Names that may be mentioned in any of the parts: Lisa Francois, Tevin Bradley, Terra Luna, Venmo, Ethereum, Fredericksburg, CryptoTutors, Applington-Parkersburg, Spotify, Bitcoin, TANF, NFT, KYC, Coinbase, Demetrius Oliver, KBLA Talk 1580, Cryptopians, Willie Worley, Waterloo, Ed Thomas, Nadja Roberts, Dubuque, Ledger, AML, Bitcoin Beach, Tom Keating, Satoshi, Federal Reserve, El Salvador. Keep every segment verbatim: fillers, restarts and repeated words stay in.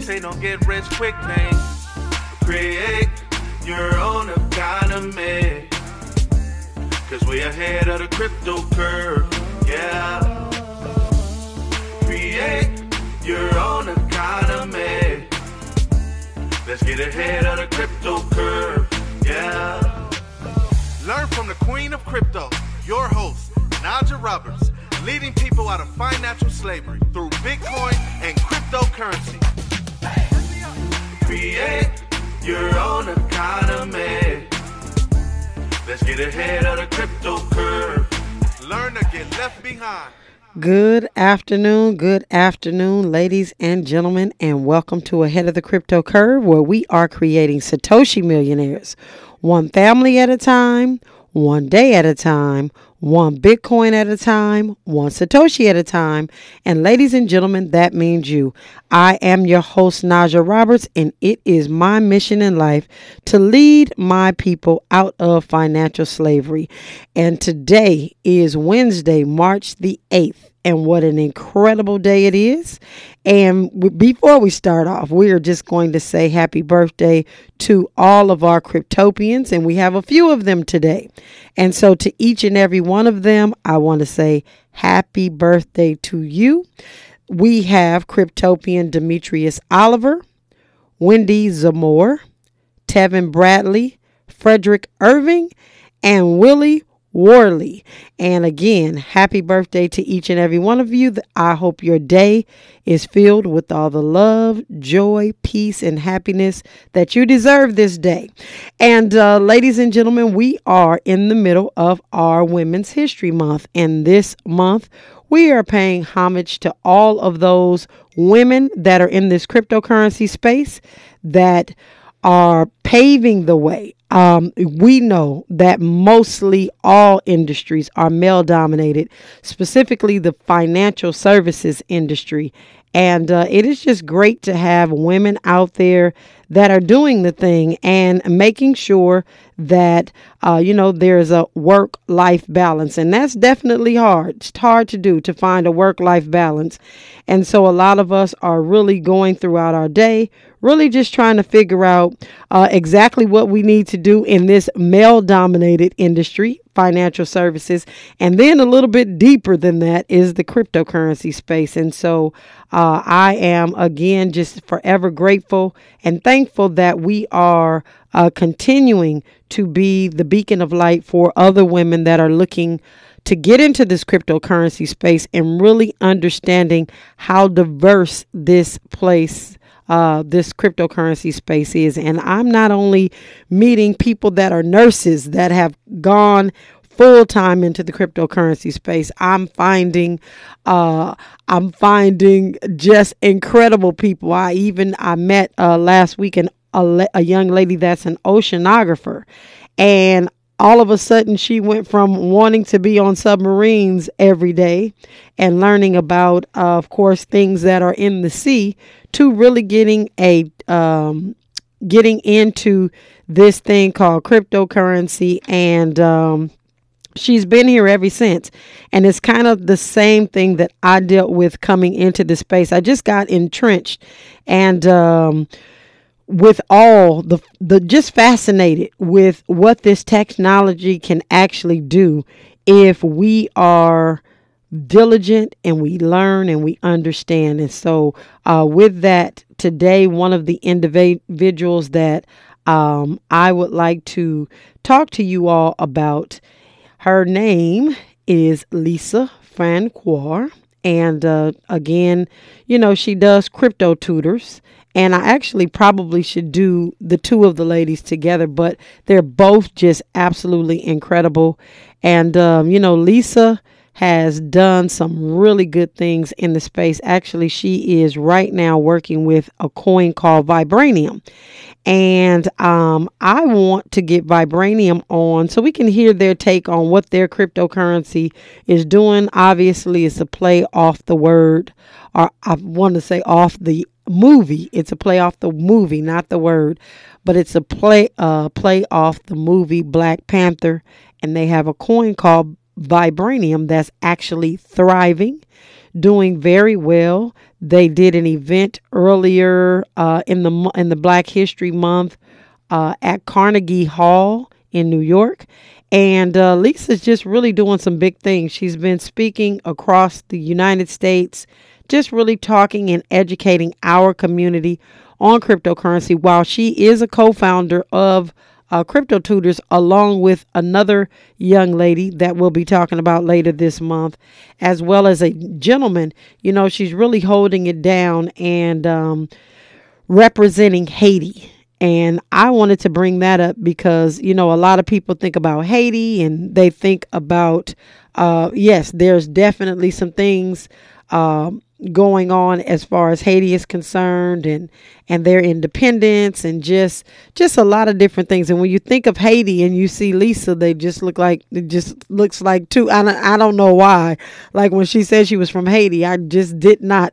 This ain't no get rich quick thing. Create your own economy, cause we ahead of the crypto curve, yeah. Create your own economy, let's get ahead of the crypto curve, yeah. Learn from the queen of crypto, your host, Nadja Roberts, leading people out of financial slavery through Bitcoin and cryptocurrency. Create your own economy, let's get ahead of the crypto curve. Learn to get left behind. Good afternoon, good afternoon, ladies and gentlemen, and welcome to Ahead of the Crypto Curve, where we are creating Satoshi millionaires, one family at a time, one day at a time, one Bitcoin at a time, one Satoshi at a time. And ladies and gentlemen, that means you. I am your host, Nadja Roberts, and it is my mission in life to lead my people out of financial slavery. And today is Wednesday, March the eighth. And what an incredible day it is. And w- before we start off, we are just going to say happy birthday to all of our Cryptopians. And we have a few of them today. And so to each and every one of them, I want to say happy birthday to you. We have Cryptopian Demetrius Oliver, Wendy Zamore, Tevin Bradley, Frederick Irving, and Willie Worley. And again, happy birthday to each and every one of you. I hope your day is filled with all the love, joy, peace, and happiness that you deserve this day. And uh, ladies and gentlemen, we are in the middle of our Women's History Month. And this month, we are paying homage to all of those women that are in this cryptocurrency space that are paving the way. Um, we know that mostly all industries are male dominated, specifically the financial services industry. And uh, it is just great to have women out there that are doing the thing and making sure that, uh, you know, there's a work-life balance. And that's definitely hard. It's hard to do, to find a work-life balance. And so a lot of us are really going throughout our day, really just trying to figure out uh, exactly what we need to do in this male-dominated industry, financial services. And then a little bit deeper than that is the cryptocurrency space. And so uh, I am, again, just forever grateful and thankful that we are uh, continuing to be the beacon of light for other women that are looking to get into this cryptocurrency space and really understanding how diverse this place is. Uh, this cryptocurrency space is. And I'm not only meeting people that are nurses that have gone full time into the cryptocurrency space. I'm finding, uh, I'm finding just incredible people. I even I met uh, last week an, a, le- a young lady that's an oceanographer, and all of a sudden she went from wanting to be on submarines every day and learning about, uh, of course, things that are in the sea, to really getting a um, getting into this thing called cryptocurrency. And um, she's been here ever since. And it's kind of the same thing that I dealt with coming into the space. I just got entrenched and um, with all the, the just fascinated with what this technology can actually do if we are diligent and we learn and we understand. And so uh, with that, today, one of the individuals that um, I would like to talk to you all about, her name is Lisa Francois. And uh, again, you know, she does crypto tutors. And I actually probably should do the two of the ladies together, but they're both just absolutely incredible. And, um, you know, Lisa has done some really good things in the space. Actually, she is right now working with a coin called Vibranium. And um, I want to get Vibranium on so we can hear their take on what their cryptocurrency is doing. Obviously, it's a play off the word, or I want to say off the movie. It's a play off the movie, not the word, but it's a play, uh, play off the movie Black Panther. And they have a coin called Vibranium that's actually thriving, doing very well. They did an event earlier uh, in the in the Black History Month uh, at Carnegie Hall in New York. And uh, Lisa's just really doing some big things. She's been speaking across the United States, just really talking and educating our community on cryptocurrency, while she is a co-founder of uh, CryptoTutors, along with another young lady that we'll be talking about later this month, as well as a gentleman. You know, she's really holding it down and um, representing Haiti. And I wanted to bring that up because, you know, a lot of people think about Haiti and they think about, uh, yes, there's definitely some things uh, going on as far as Haiti is concerned, and and their independence, and just just a lot of different things. And when you think of Haiti and you see Lisa, they just look like, it just looks like two. I don't, I don't know why. Like when she said she was from Haiti, I just did not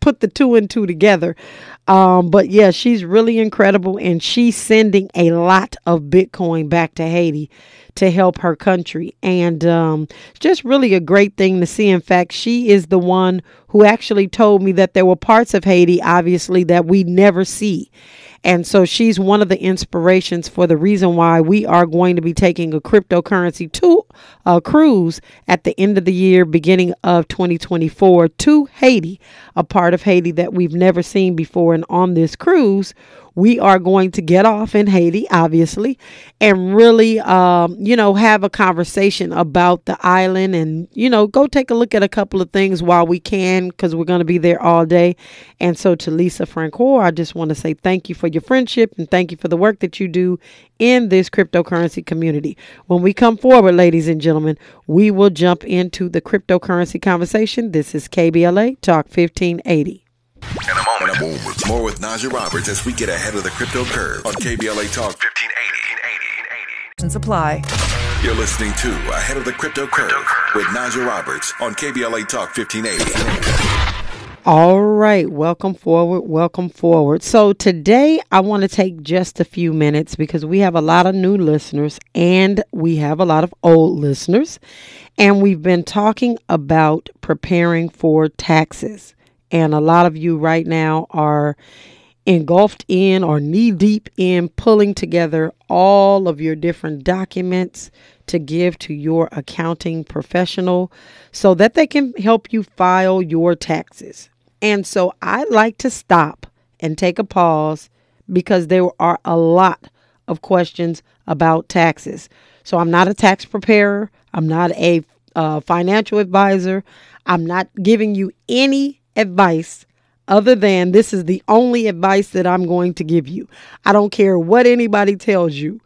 put the two and two together. Um, but yeah, she's really incredible, and she's sending a lot of Bitcoin back to Haiti to help her country. And um, just really a great thing to see. In fact, she is the one who actually told me that there were parts of Haiti, obviously, that we never see. And so she's one of the inspirations for the reason why we are going to be taking a cryptocurrency to, uh, cruise at the end of the year, beginning of twenty twenty-four, to Haiti, a part of Haiti that we've never seen before. And on this cruise, we are going to get off in Haiti, obviously, and really, um, you know, have a conversation about the island, and, you know, go take a look at a couple of things while we can, because we're going to be there all day. And so to Lisa Francois, I just want to say thank you for your friendship, and thank you for the work that you do in this cryptocurrency community. When we come forward, ladies and gentlemen, we will jump into the cryptocurrency conversation. This is K B L A Talk fifteen eighty. In a moment, In a moment. More with Nadja Roberts as we get ahead of the crypto curve on K B L A Talk fifteen eighty. Supply. You're listening to Ahead of the Crypto Curve with Nadja Roberts on K B L A Talk fifteen eighty. All right. Welcome forward. Welcome forward. So today I want to take just a few minutes because we have a lot of new listeners and we have a lot of old listeners. And we've been talking about preparing for taxes. And a lot of you right now are engulfed in or knee deep in pulling together all of your different documents to give to your accounting professional so that they can help you file your taxes. And so I like to stop and take a pause because there are a lot of questions about taxes. So I'm not a tax preparer. I'm not a uh, financial advisor. I'm not giving you any advice other than this is the only advice that I'm going to give you. I don't care what anybody tells you.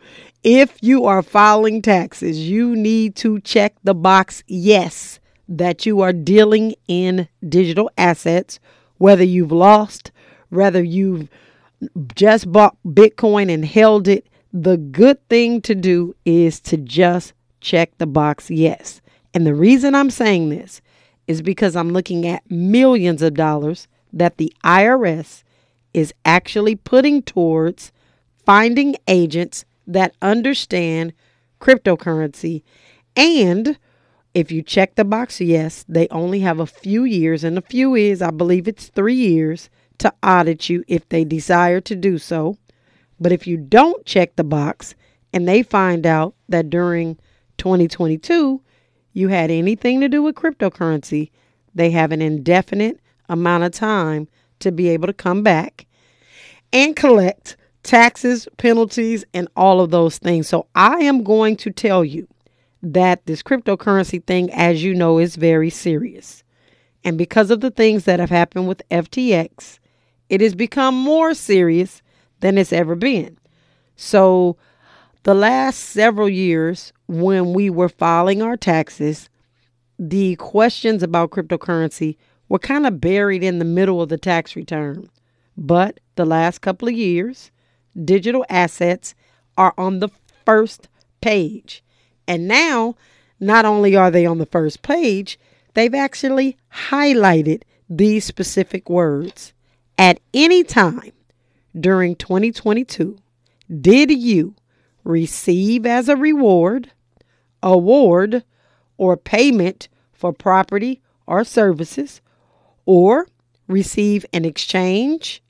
If you are filing taxes, you need to check the box, yes, that you are dealing in digital assets, whether you've lost, whether you've just bought Bitcoin and held it. The good thing to do is to just check the box, yes. And the reason I'm saying this is because I'm looking at millions of dollars that the I R S is actually putting towards finding agents that understand cryptocurrency. And if you check the box, yes, they only have a few years, and a few is, I believe it's three years, to audit you if they desire to do so. But if you don't check the box and they find out that during twenty twenty-two, you had anything to do with cryptocurrency, they have an indefinite amount of time to be able to come back and collect taxes, penalties, and all of those things. So I am going to tell you that this cryptocurrency thing, as you know, is very serious. And because of the things that have happened with F T X, it has become more serious than it's ever been. So the last several years, when we were filing our taxes, the questions about cryptocurrency were kind of buried in the middle of the tax return. But the last couple of years, digital assets are on the first page. And now, not only are they on the first page, they've actually highlighted these specific words. At any time during twenty twenty-two, did you receive as a reward, award, or payment for property or services, or receive an exchange,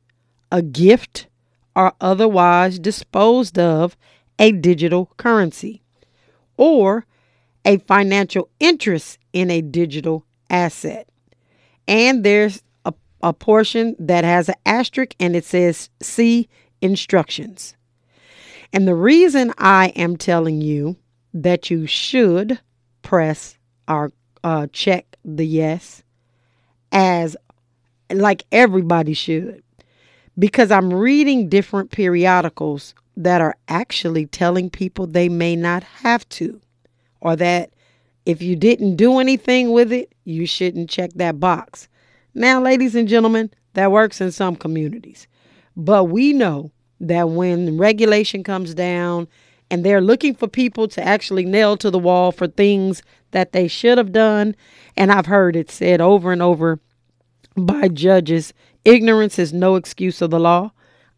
a gift, or otherwise disposed of a digital currency, or a financial interest in a digital asset. And there's a, a portion that has an asterisk and it says see instructions. And the reason I am telling you that you should press or uh, check the yes, as like everybody should, because I'm reading different periodicals that are actually telling people they may not have to, or that if you didn't do anything with it, you shouldn't check that box. Now, ladies and gentlemen, that works in some communities, but we know that when regulation comes down and they're looking for people to actually nail to the wall for things that they should have done, and I've heard it said over and over by judges, ignorance is no excuse of the law.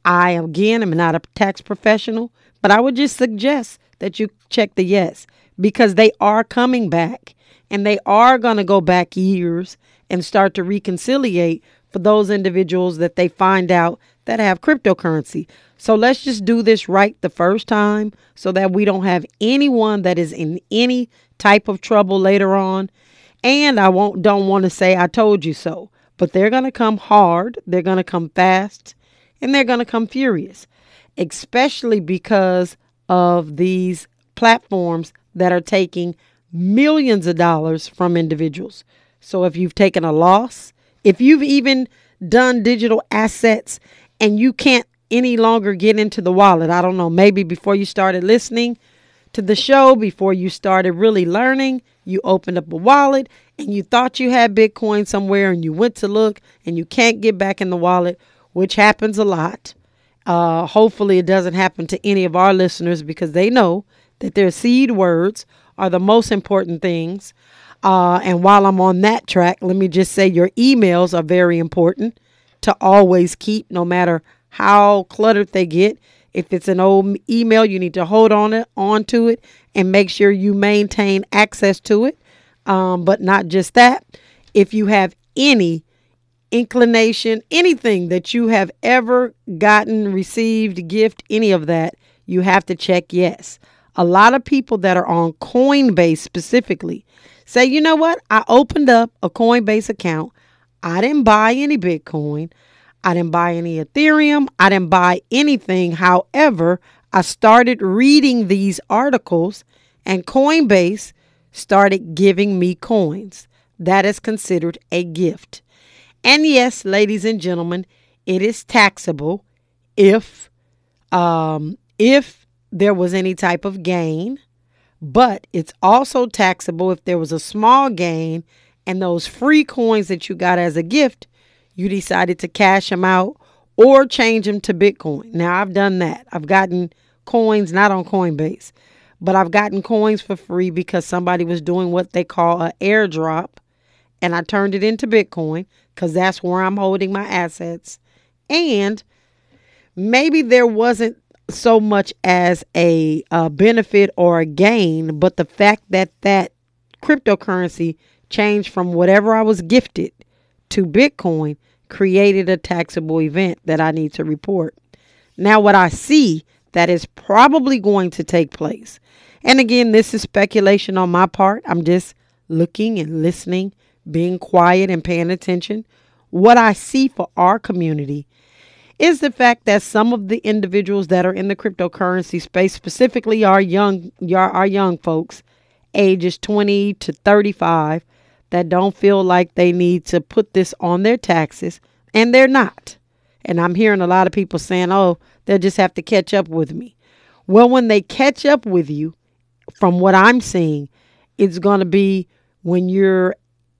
I, again, am not a tax professional, but I would just suggest that you check the yes, because they are coming back and they are going to go back years and start to reconciliate for those individuals that they find out that have cryptocurrency. So let's just do this right the first time so that we don't have anyone that is in any type of trouble later on. And I won't, don't want to say I told you so, but they're going to come hard. They're going to come fast, and they're going to come furious, especially because of these platforms that are taking millions of dollars from individuals. So if you've taken a loss, if you've even done digital assets and you can't any longer get into the wallet, I don't know, maybe before you started listening to the show, before you started really learning, you opened up a wallet and you thought you had Bitcoin somewhere and you went to look and you can't get back in the wallet, which happens a lot. Uh, hopefully it doesn't happen to any of our listeners, because they know that their seed words are the most important things. Uh, and while I'm on that track, let me just say your emails are very important to always keep, no matter how cluttered they get. If it's an old email, you need to hold on it, on to it, and make sure you maintain access to it. Um, but not just that. If you have any inclination, anything that you have ever gotten, received, gift, any of that, you have to check yes. A lot of people that are on Coinbase specifically say, you know what? I opened up a Coinbase account. I didn't buy any Bitcoin. I didn't buy any Ethereum. I didn't buy anything. However, I started reading these articles and Coinbase started giving me coins. That is considered a gift. And yes, ladies and gentlemen, it is taxable if, um, if there was any type of gain. But it's also taxable if there was a small gain and those free coins that you got as a gift, you decided to cash them out or change them to Bitcoin. Now, I've done that. I've gotten coins, not on Coinbase, but I've gotten coins for free because somebody was doing what they call an airdrop, and I turned it into Bitcoin because that's where I'm holding my assets. And maybe there wasn't so much as a uh, benefit or a gain, but the fact that that cryptocurrency changed from whatever I was gifted to Bitcoin created a taxable event that I need to report. Now, what I see that is probably going to take place, and again, this is speculation on my part. I'm just looking and listening, being quiet and paying attention. What I see for our community is the fact that some of the individuals that are in the cryptocurrency space, specifically our young, our young folks, ages twenty to thirty-five, that don't feel like they need to put this on their taxes, and they're not. And I'm hearing a lot of people saying, oh, they'll just have to catch up with me. Well, when they catch up with you, from what I'm seeing, it's going to be when you're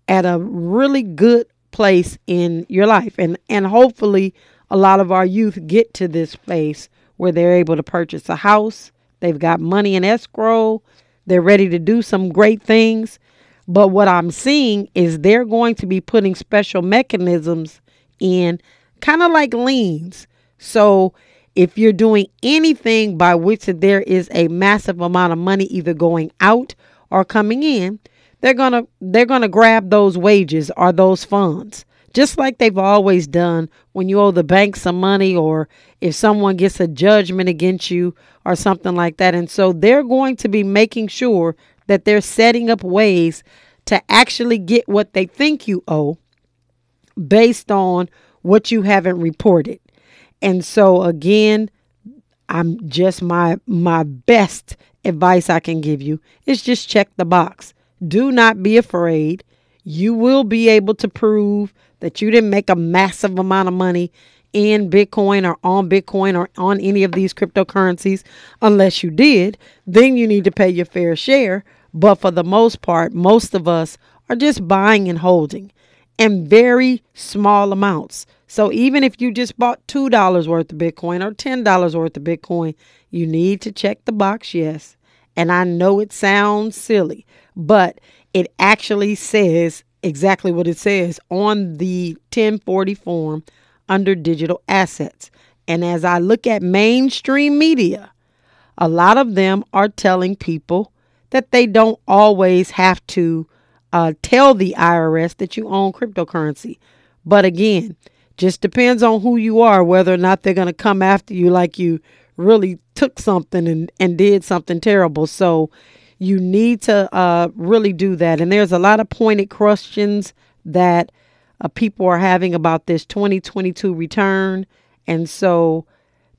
at a really good place in your life. And, and hopefully a lot of our youth get to this place where they're able to purchase a house. They've got money in escrow. They're ready to do some great things. But what I'm seeing is they're going to be putting special mechanisms in, kind of like liens. So if you're doing anything by which there is a massive amount of money either going out or coming in, They're going to they're going to grab those wages or those funds, just like they've always done when you owe the bank some money or if someone gets a judgment against you or something like that. And so they're going to be making sure that they're setting up ways to actually get what they think you owe based on what you haven't reported. And so, again, I'm just my my best advice I can give you is just check the box. Do not be afraid. You will be able to prove that you didn't make a massive amount of money in Bitcoin or on Bitcoin or on any of these cryptocurrencies. Unless you did, then you need to pay your fair share. But for the most part, most of us are just buying and holding in very small amounts. So even if you just bought two dollars worth of Bitcoin or ten dollars worth of Bitcoin, you need to check the box, yes. And I know it sounds silly, but it actually says exactly what it says on the ten forty form under digital assets. And as I look at mainstream media, a lot of them are telling people that they don't always have to uh, tell the I R S that you own cryptocurrency. But again, just depends on who you are, whether or not they're going to come after you like you really took something and, and did something terrible. So you need to uh, really do that. And there's a lot of pointed questions that uh, people are having about this twenty twenty-two return. And so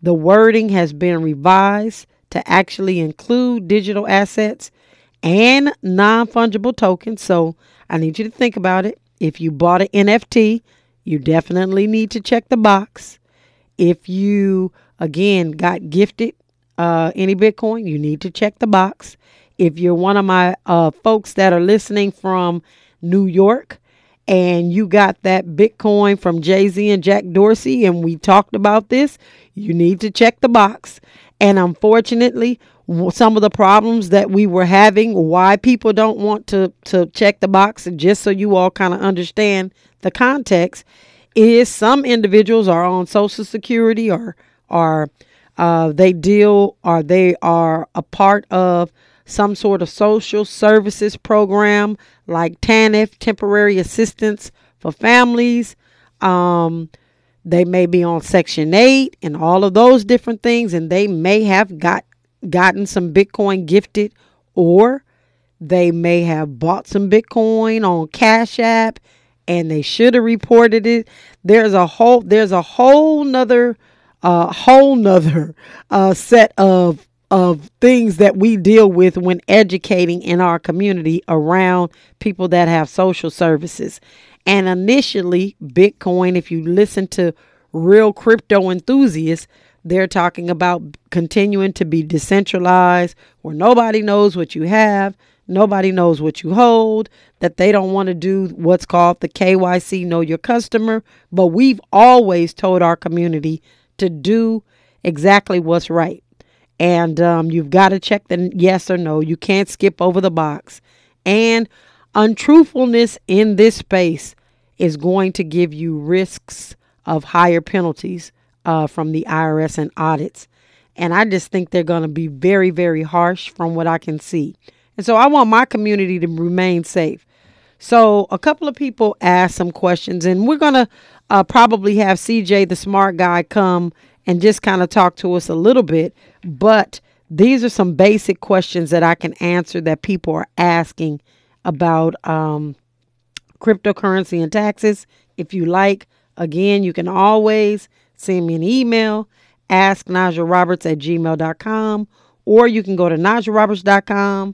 the wording has been revised to actually include digital assets and non-fungible tokens. So I need you to think about it. If you bought an N F T, you definitely need to check the box. If you, again, got gifted uh, any Bitcoin, you need to check the box. If you're one of my uh, folks that are listening from New York and you got that Bitcoin from Jay-Z and Jack Dorsey, and we talked about this, you need to check the box. And unfortunately, some of the problems that we were having, why people don't want to, to check the box, just so you all kind of understand the context, is some individuals are on Social Security or are uh, they deal or they are a part of some sort of social services program like T A N F, temporary assistance for families. Um, they may be on Section eight and all of those different things, and they may have got gotten some Bitcoin gifted, or they may have bought some Bitcoin on Cash App and they should have reported it. There's a whole there's a whole nother uh whole nother uh set of of things that we deal with when educating in our community around people that have social services. And initially, Bitcoin, if you listen to real crypto enthusiasts, they're talking about continuing to be decentralized, where nobody knows what you have, nobody knows what you hold, that they don't want to do what's called the K Y C, know your customer. But we've always told our community to do exactly what's right. And um, you've got to check the yes or no. You can't skip over the box. And untruthfulness in this space is going to give you risks of higher penalties uh, from the I R S and audits. And I just think they're going to be very, very harsh from what I can see. And so I want my community to remain safe. So a couple of people asked some questions, and we're going to uh, probably have C J, the smart guy, come and just kind of talk to us a little bit. But these are some basic questions that I can answer that people are asking about um, cryptocurrency and taxes. If you like, again, you can always send me an email, ask Nadja Roberts at gmail dot com, or you can go to Nadja Roberts dot com,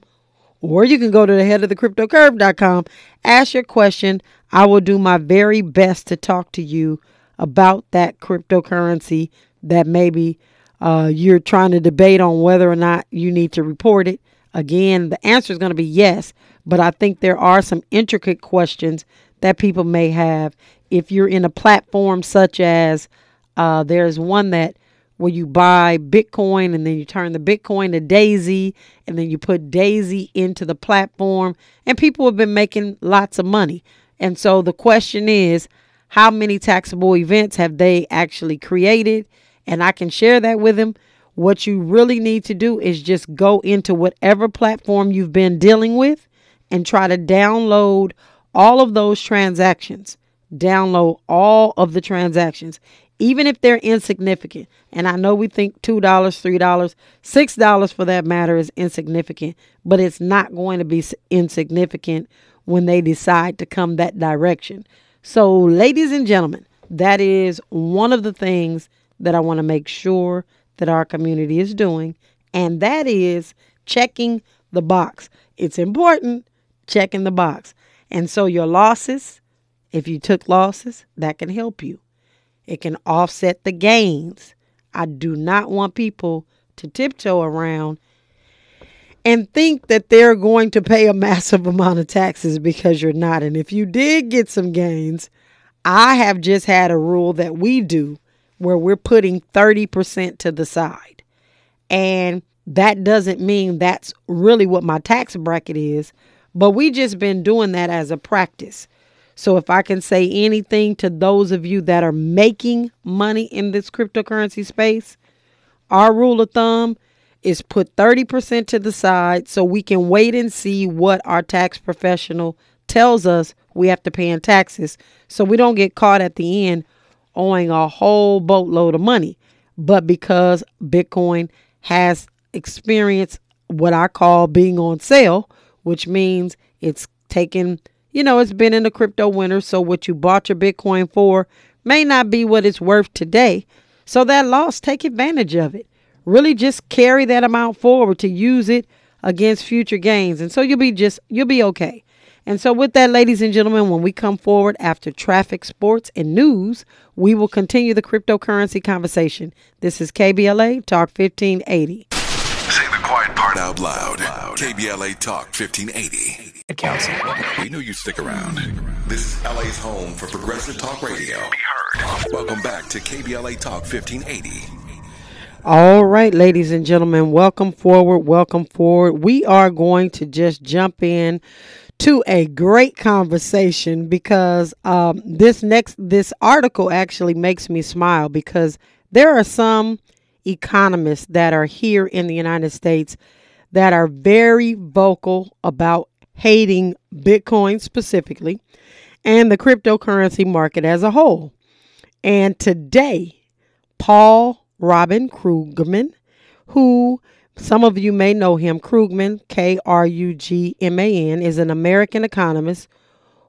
or you can go to the head of the crypto curve dot com. Ask your question. I will do my very best to talk to you about that cryptocurrency that maybe uh, you're trying to debate on whether or not you need to report it. Again, the answer is going to be yes, but I think there are some intricate questions that people may have if you're in a platform such as uh, there's one that where you buy Bitcoin and then you turn the Bitcoin to Daisy and then you put Daisy into the platform, and people have been making lots of money. And so the question is, how many taxable events have they actually created? And I can share that with them. What you really need to do is just go into whatever platform you've been dealing with and try to download all of those transactions, download all of the transactions, even if they're insignificant. And I know we think two dollars, three dollars, six dollars for that matter is insignificant, but it's not going to be insignificant when they decide to come that direction. So, ladies and gentlemen, that is one of the things that I want to make sure that our community is doing, and that is checking the box. It's important, checking the box. And so your losses, if you took losses, that can help you. It can offset the gains. I do not want people to tiptoe around and think that they're going to pay a massive amount of taxes because you're not. And if you did get some gains, I have just had a rule that we do where we're putting thirty percent to the side. And that doesn't mean that's really what my tax bracket is, but we just been doing that as a practice. So if I can say anything to those of you that are making money in this cryptocurrency space, our rule of thumb is put thirty percent to the side so we can wait and see what our tax professional tells us we have to pay in taxes, so we don't get caught at the end owing a whole boatload of money. But because Bitcoin has experienced what I call being on sale, which means it's taken, you know, it's been in the crypto winter. So what you bought your Bitcoin for may not be what it's worth today. So that loss, take advantage of it. Really just carry that amount forward to use it against future gains. And so you'll be just, you'll be okay. And so with that, ladies and gentlemen, when we come forward after traffic, sports, and news, we will continue the cryptocurrency conversation. This is K B L A Talk fifteen eighty. Say the quiet part out loud. K B L A Talk fifteen eighty. Council. We know you stick around. This is L A's home for progressive talk radio. Be heard. Welcome back to K B L A Talk fifteen eighty. All right, ladies and gentlemen, welcome forward. Welcome forward. We are going to just jump in to a great conversation because um, this next this article actually makes me smile because there are some economists that are here in the United States that are very vocal about hating Bitcoin specifically and the cryptocurrency market as a whole. And today, Paul Robin Krugman, who some of you may know him, Krugman, K R U G M A N, is an American economist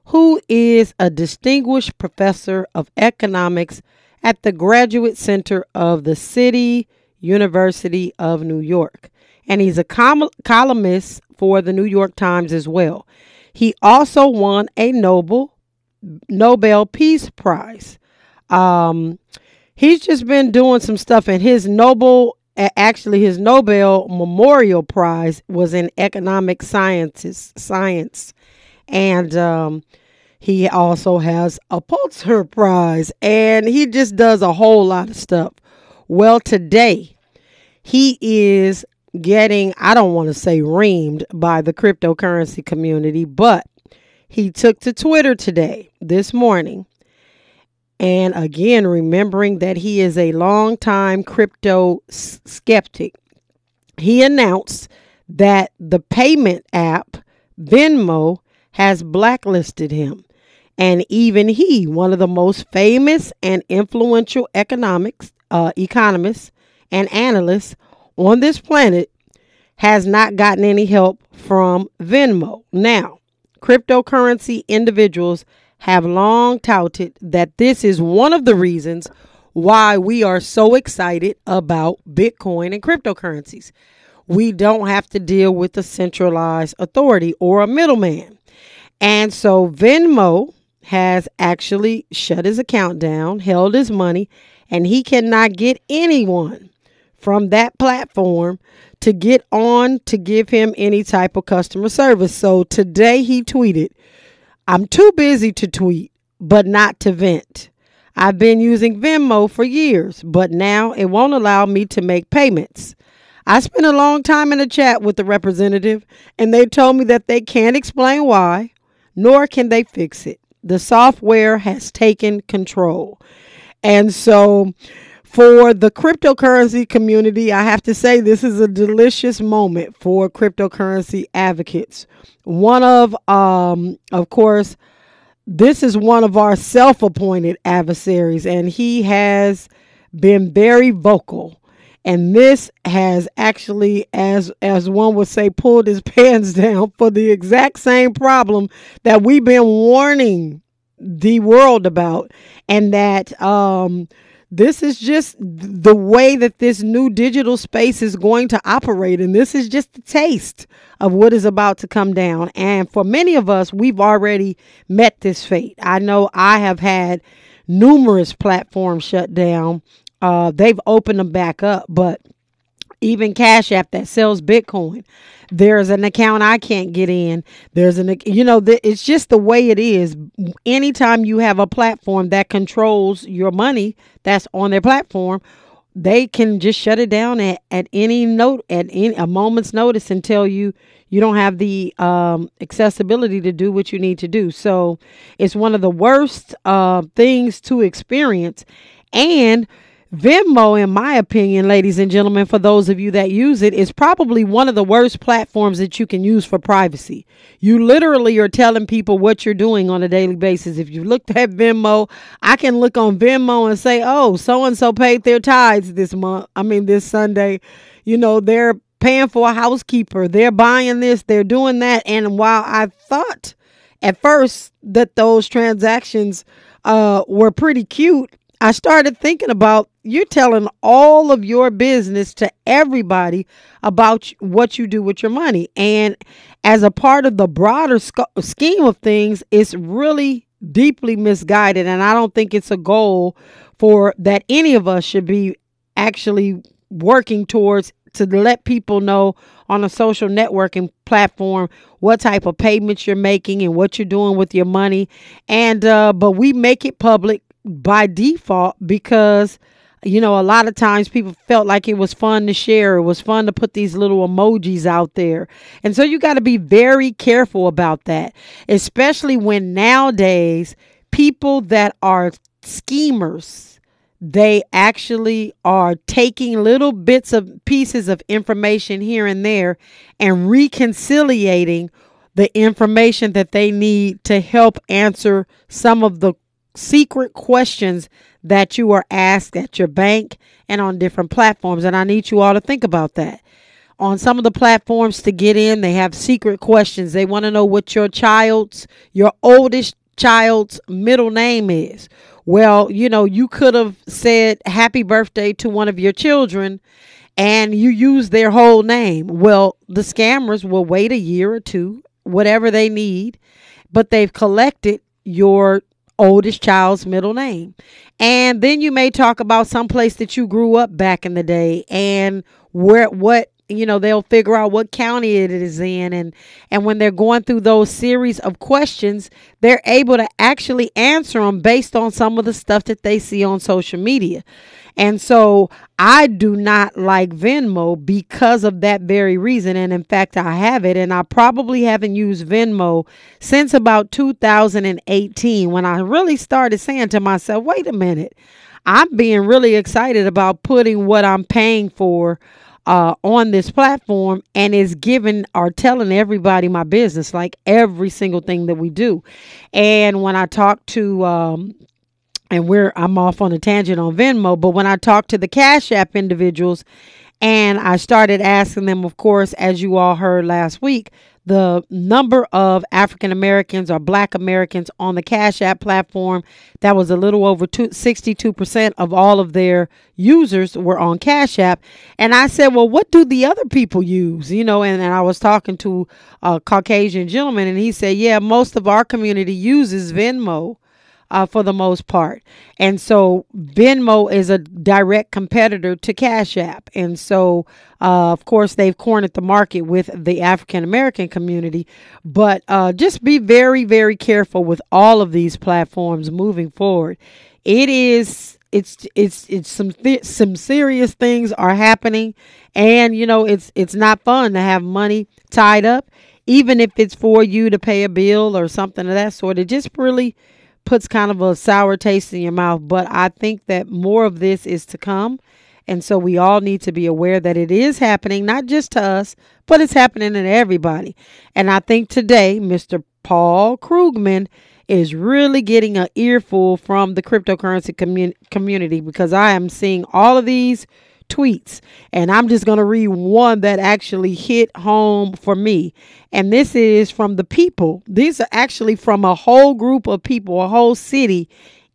who is a distinguished professor of economics at the Graduate Center of the City University of New York. And he's a com- columnist for the New York Times as well. He also won a Nobel, Nobel Peace Prize. Um, he's just been doing some stuff, and his Nobel, actually his Nobel Memorial Prize was in economic sciences, science. And um, he also has a Pulitzer Prize, and he just does a whole lot of stuff. Well, today he is getting, I don't want to say reamed by the cryptocurrency community, but he took to Twitter today, this morning. And again, remembering that he is a longtime crypto skeptic, he announced that the payment app Venmo has blacklisted him. And even he, one of the most famous and influential economics uh, economists and analysts on this planet, has not gotten any help from Venmo. Now, cryptocurrency individuals have long touted that this is one of the reasons why we are so excited about Bitcoin and cryptocurrencies. We don't have to deal with a centralized authority or a middleman. And so Venmo has actually shut his account down, held his money, and he cannot get anyone from that platform to get on to give him any type of customer service. So today he tweeted, "I'm too busy to tweet, but not to vent. I've been using Venmo for years, but now it won't allow me to make payments. I spent a long time in a chat with the representative, and they told me that they can't explain why, nor can they fix it. The software has taken control." And so for the cryptocurrency community. I have to say, this is a delicious moment for cryptocurrency advocates. One of, um, of course, this is one of our self-appointed adversaries, and he has been very vocal. And this has actually, as as one would say, pulled his pants down for the exact same problem that we've been warning the world about. And that um, this is just the way that this new digital space is going to operate. And this is just the taste of what is about to come down. And for many of us, we've already met this fate. I know I have had numerous platforms shut down. Uh, they've opened them back up, but even Cash App that sells Bitcoin, there's an account I can't get in. There's an, you know, th- it's just the way it is. Anytime you have a platform that controls your money that's on their platform, they can just shut it down at, at any note, at any, a moment's notice, and tell you you don't have the um, accessibility to do what you need to do. So it's one of the worst uh, things to experience. And Venmo, in my opinion, ladies and gentlemen, for those of you that use it, is probably one of the worst platforms that you can use for privacy. You literally are telling people what you're doing on a daily basis. If you looked at Venmo, I can look on Venmo and say, oh, so-and-so paid their tithes this month. I mean, this Sunday, you know, they're paying for a housekeeper. They're buying this. They're doing that. And while I thought at first that those transactions uh, were pretty cute, I started thinking about, you're telling all of your business to everybody about what you do with your money. And as a part of the broader sc- scheme of things, it's really deeply misguided. And I don't think it's a goal for that any of us should be actually working towards, to let people know on a social networking platform what type of payments you're making and what you're doing with your money. And uh, but we make it public by default, because, you know, a lot of times people felt like it was fun to share. It was fun to put these little emojis out there. And so you got to be very careful about that, especially when nowadays people that are schemers, they actually are taking little bits of pieces of information here and there and reconciliating the information that they need to help answer some of the secret questions that you are asked at your bank and on different platforms. And I need you all to think about that. On some of the platforms to get in, they have secret questions. They want to know what your child's, your oldest child's middle name is. Well, you know, you could have said happy birthday to one of your children and you use their whole name. Well, the scammers will wait a year or two, whatever they need, but they've collected your oldest child's middle name. And then you may talk about some place that you grew up back in the day, and where, what, you know, they'll figure out what county it is in. And, and when they're going through those series of questions, they're able to actually answer them based on some of the stuff that they see on social media. And so I do not like Venmo because of that very reason. And in fact, I have it, and I probably haven't used Venmo since about two thousand eighteen, when I really started saying to myself, wait a minute, I'm being really excited about putting what I'm paying for Uh, on this platform, and is giving or telling everybody my business, like every single thing that we do. And when I talk to, um, and we're, I'm off on a tangent on Venmo, but when I talk to the Cash App individuals, and I started asking them, of course, as you all heard last week, the number of African Americans or Black Americans on the Cash App platform, that was a little over sixty-two percent of all of their users were on Cash App. And I said, well, what do the other people use? You know, and, and I was talking to a Caucasian gentleman, and he said, yeah, most of our community uses Venmo uh, for the most part. And so Venmo is a direct competitor to Cash App. And so Uh, of course, they've cornered the market with the African-American community, but uh, just be very, very careful with all of these platforms moving forward. It is, it's, it's, it's some, th- some serious things are happening, and, you know, it's, it's not fun to have money tied up, even if it's for you to pay a bill or something of that sort. It just really puts kind of a sour taste in your mouth. But I think that more of this is to come. And so we all need to be aware that it is happening, not just to us, but it's happening to everybody. And I think today, Mister Paul Krugman is really getting an earful from the cryptocurrency commun- community because I am seeing all of these tweets, and I'm just going to read one that actually hit home for me. And this is from the people. These are actually from a whole group of people, a whole city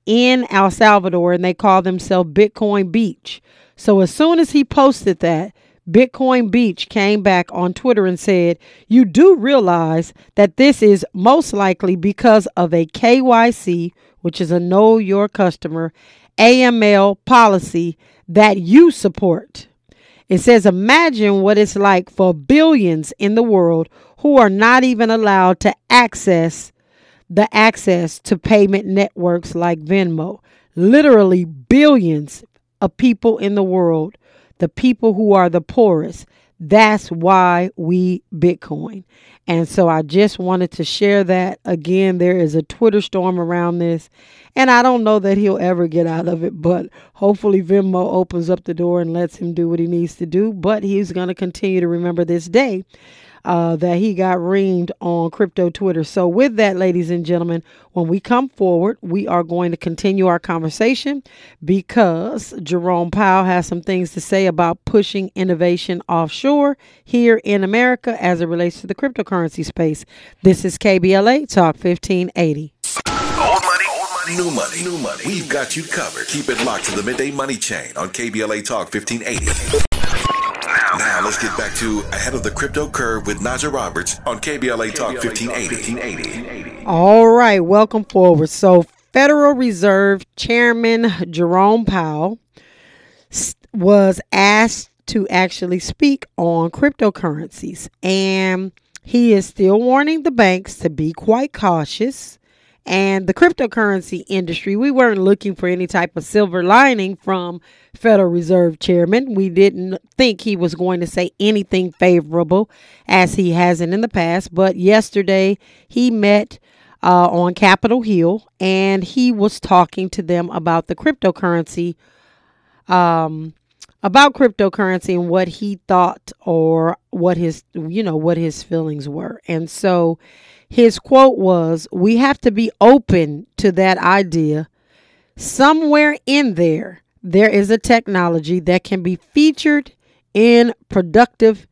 in El Salvador, and they call themselves Bitcoin Beach. So as soon as he posted that, Bitcoin Beach came back on Twitter and said, "You do realize that this is most likely because of a K Y C, which is a Know Your Customer, A M L policy that you support." It says, "Imagine what it's like for billions in the world who are not even allowed to access the access to payment networks like Venmo. Literally billions of people in the world, the people who are the poorest. That's why we Bitcoin." And so I just wanted to share that. Again, there is a Twitter storm around this, and I don't know that he'll ever get out of it, but hopefully Venmo opens up the door and lets him do what he needs to do. But he's going to continue to remember this day uh, that he got reamed on crypto Twitter. So with that, ladies and gentlemen, when we come forward, we are going to continue our conversation because Jerome Powell has some things to say about pushing innovation offshore here in America as it relates to the cryptocurrency space. This is K B L A Talk fifteen eighty. New money, new money. We've got you covered. Keep it locked to the Midday Money Chain on K B L A Talk fifteen eighty. Now let's get back to Ahead of the Crypto Curve with Nadja Roberts on K B L A Talk fifteen eighty. All right, welcome forward. So, Federal Reserve Chairman Jerome Powell was asked to actually speak on cryptocurrencies, and he is still warning the banks to be quite cautious. And the cryptocurrency industry, we weren't looking for any type of silver lining from Federal Reserve Chairman. We didn't think he was going to say anything favorable, as he hasn't in the past. But yesterday he met uh, on Capitol Hill, and he was talking to them about the cryptocurrency, um, about cryptocurrency and what he thought, or what his, you know, what his feelings were. And so his quote was, "We have to be open to that idea. Somewhere in there, there is a technology that can be featured in productive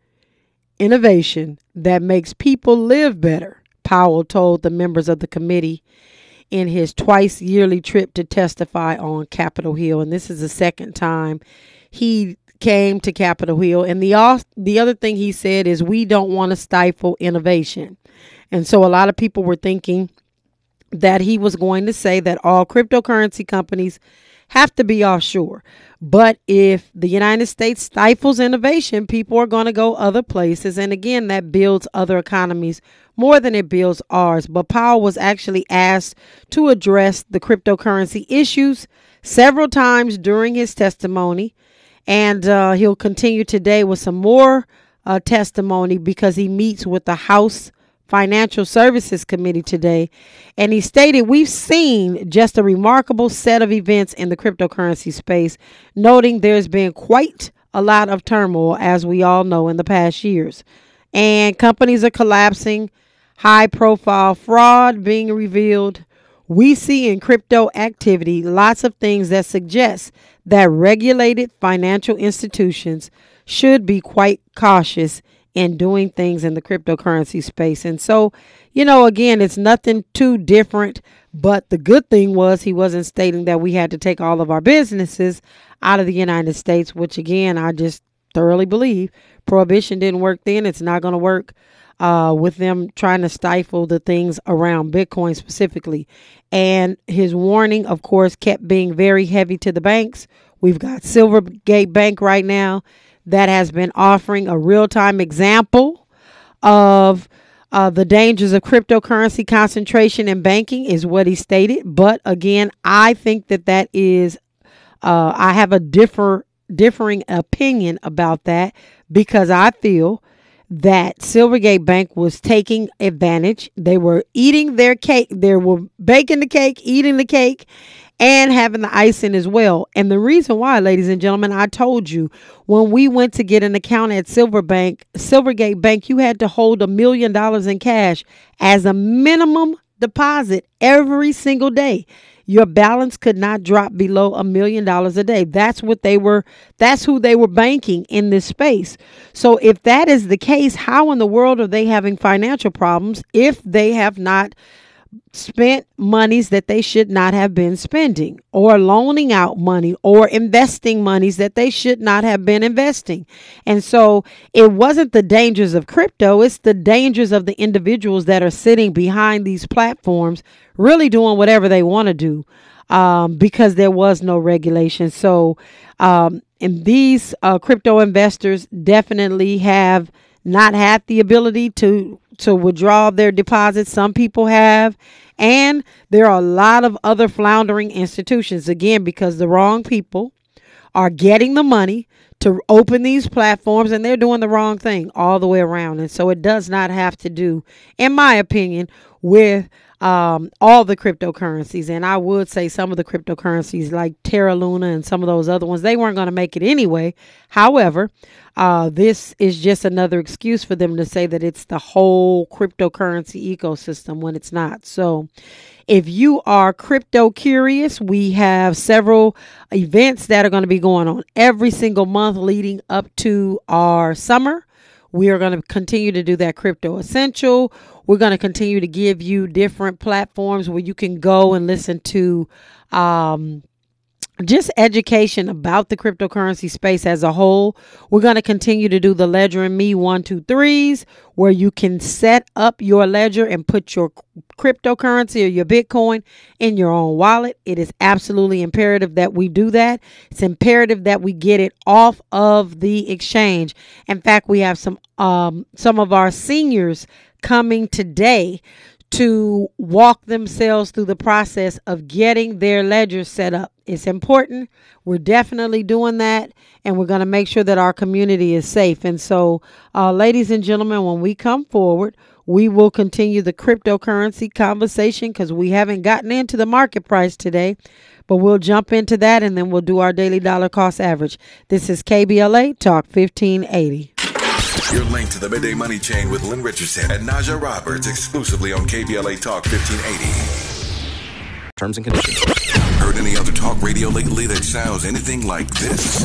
innovation that makes people live better," Powell told the members of the committee in his twice yearly trip to testify on Capitol Hill. And this is the second time he came to Capitol Hill. And the, the other thing he said is, "We don't want to stifle innovation." And so a lot of people were thinking that he was going to say that all cryptocurrency companies have to be offshore. But if the United States stifles innovation, people are going to go other places. And again, that builds other economies more than it builds ours. But Powell was actually asked to address the cryptocurrency issues several times during his testimony. And uh, he'll continue today with some more uh, testimony because he meets with the House Financial Services Committee today. And he stated, "We've seen just a remarkable set of events in the cryptocurrency space," noting there's been quite a lot of turmoil, as we all know, in the past years. And companies are collapsing, high profile fraud being revealed. "We see in crypto activity lots of things that suggest that regulated financial institutions should be quite cautious in doing things in the cryptocurrency space." And so, you know, again, it's nothing too different. But the good thing was he wasn't stating that we had to take all of our businesses out of the United States, which, again, I just thoroughly believe prohibition didn't work then. It's not going to work uh, with them trying to stifle the things around Bitcoin specifically. And his warning, of course, kept being very heavy to the banks. We've got Silvergate Bank right now that has been offering a real-time example of uh, the dangers of cryptocurrency concentration in banking, is what he stated. But again, I think that that is, uh, I have a differ, differing opinion about that, because I feel that Silvergate Bank was taking advantage. They were eating their cake. They were baking the cake, eating the cake, and having the icing as well. And the reason why, ladies and gentlemen, I told you, when we went to get an account at Silver Bank, Silvergate Bank, you had to hold a million dollars in cash as a minimum deposit every single day. Your balance could not drop below a million dollars a day. That's what they were. That's who they were banking in this space. So if that is the case, how in the world are they having financial problems if they have not spent monies that they should not have been spending, or loaning out money, or investing monies that they should not have been investing? And so it wasn't the dangers of crypto. It's the dangers of the individuals that are sitting behind these platforms, really doing whatever they want to do, um, because there was no regulation. So um, and these uh, crypto investors definitely have not had the ability to to withdraw their deposits. Some people have, and there are a lot of other floundering institutions, again, because the wrong people are getting the money to open these platforms, and they're doing the wrong thing all the way around. And so it does not have to do, in my opinion, with um, all the cryptocurrencies. And I would say some of the cryptocurrencies like Terra Luna and some of those other ones, they weren't going to make it anyway. However, uh, this is just another excuse for them to say that it's the whole cryptocurrency ecosystem when it's not. So if you are crypto curious, we have several events that are going to be going on every single month leading up to our summer. We are going to continue to do that Crypto Essential. We're going to continue to give you different platforms where you can go and listen to um, just education about the cryptocurrency space as a whole. We're going to continue to do the Ledger and Me one, two, threes, where you can set up your ledger and put your cryptocurrency or your Bitcoin in your own wallet. It is absolutely imperative that we do that. It's imperative that we get it off of the exchange. In fact, we have some um, some of our seniors coming today to walk themselves through the process of getting their ledger set up. It's important. We're definitely doing that, and we're going to make sure that our community is safe. And so, uh, ladies and gentlemen, when we come forward, we will continue the cryptocurrency conversation because we haven't gotten into the market price today, but we'll jump into that, and then we'll do our daily dollar cost average. This is K B L A Talk fifteen eighty. You're linked to the Midday Money Chain with Lynn Richardson and Nadja Roberts exclusively on K B L A Talk fifteen eighty. Terms and conditions. Heard any other talk radio lately that sounds anything like this?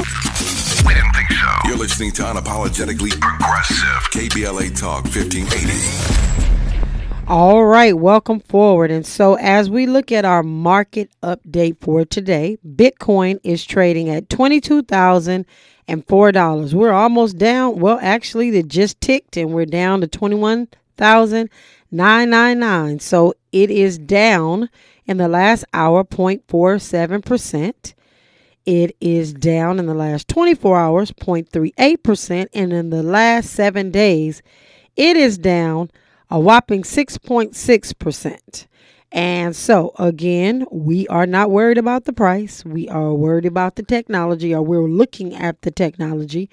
We didn't think so. You're listening to Unapologetically Progressive, K B L A Talk fifteen eighty. All right, welcome forward. And so as we look at our market update for today, Bitcoin is trading at twenty-two thousand dollars and four dollars. We're almost down. Well, actually, it just ticked and we're down to twenty-one thousand nine hundred ninety-nine dollars. So it is down in the last hour, zero point four seven percent. It is down in the last twenty-four hours, zero point three eight percent. And in the last seven days, it is down a whopping six point six percent. And so, again, we are not worried about the price. We are worried about the technology, or we're looking at the technology.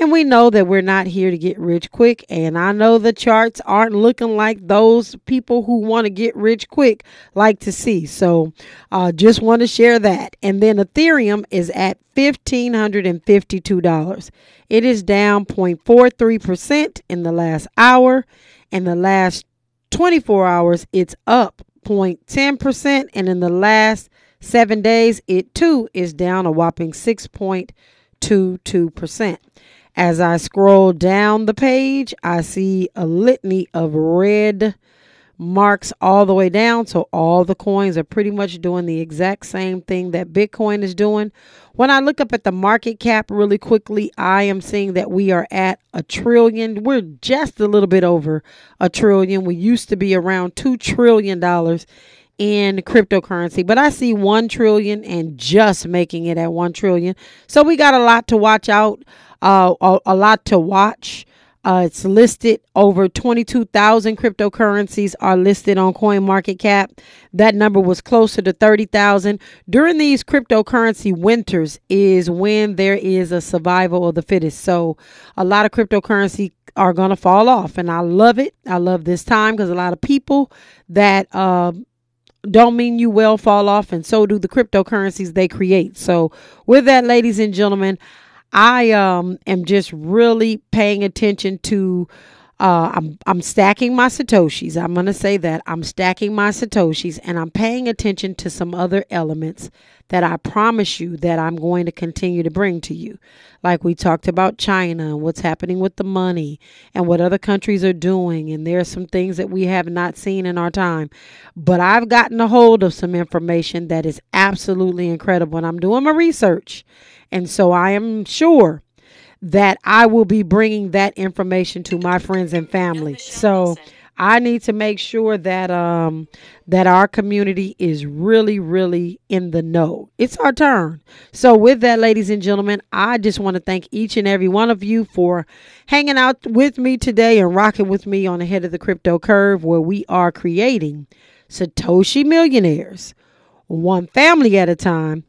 And we know that we're not here to get rich quick. And I know the charts aren't looking like those people who want to get rich quick like to see. So uh, just want to share that. And then Ethereum is at one thousand five hundred fifty-two dollars. It is down zero point four three percent in the last hour. In the last twenty-four hours, it's up zero point one zero percent, and in the last seven days, it too is down a whopping six point two two percent. As I scroll down the page, I see a litany of red marks all the way down. So all the coins are pretty much doing the exact same thing that Bitcoin is doing. When I look up at the market cap really quickly, I am seeing that we are at a trillion. We're just a little bit over a trillion. We used to be around two trillion dollars in cryptocurrency, but I see one trillion and just making it at one trillion. So we got a lot to watch out, uh, a, a lot to watch. Uh, it's listed over twenty-two thousand cryptocurrencies are listed on CoinMarketCap. That number was closer to thirty thousand. During these cryptocurrency winters is when there is a survival of the fittest. So a lot of cryptocurrency are going to fall off. And I love it. I love this time because a lot of people that uh, don't mean you well fall off, and so do the cryptocurrencies they create. So with that, ladies and gentlemen, I um, am just really paying attention to Uh, I'm, I'm stacking my Satoshis. I'm going to say that I'm stacking my Satoshis, and I'm paying attention to some other elements that I promise you that I'm going to continue to bring to you. Like we talked about China and what's happening with the money and what other countries are doing. And there are some things that we have not seen in our time, but I've gotten a hold of some information that is absolutely incredible. And I'm doing my research. And so I am sure that I will be bringing that information to my friends and family. So I need to make sure that um that our community is really, really in the know. It's our turn. So with that, ladies and gentlemen, I just want to thank each and every one of you for hanging out with me today and rocking with me on Ahead of the Crypto Curve, where we are creating Satoshi millionaires, one family at a time,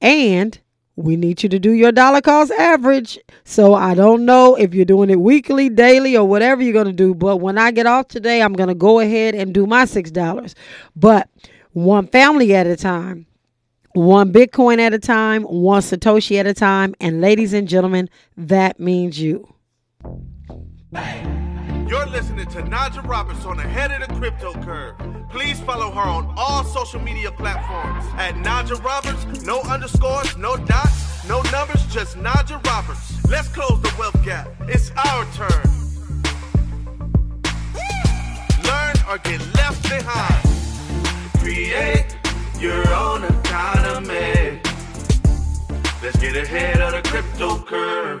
and we need you to do your dollar cost average. So I don't know if you're doing it weekly, daily, or whatever you're going to do. But when I get off today, I'm going to go ahead and do my six dollars. But one family at a time, one Bitcoin at a time, one Satoshi at a time. And ladies and gentlemen, that means you. You're listening to Nadja Roberts on Ahead of the Crypto Curve. Please follow her on all social media platforms at Nadja Roberts. No underscores, no dots, no numbers, just Nadja Roberts. Let's close the wealth gap. It's our turn. Learn or get left behind. Create your own economy. Let's get ahead of the crypto curve.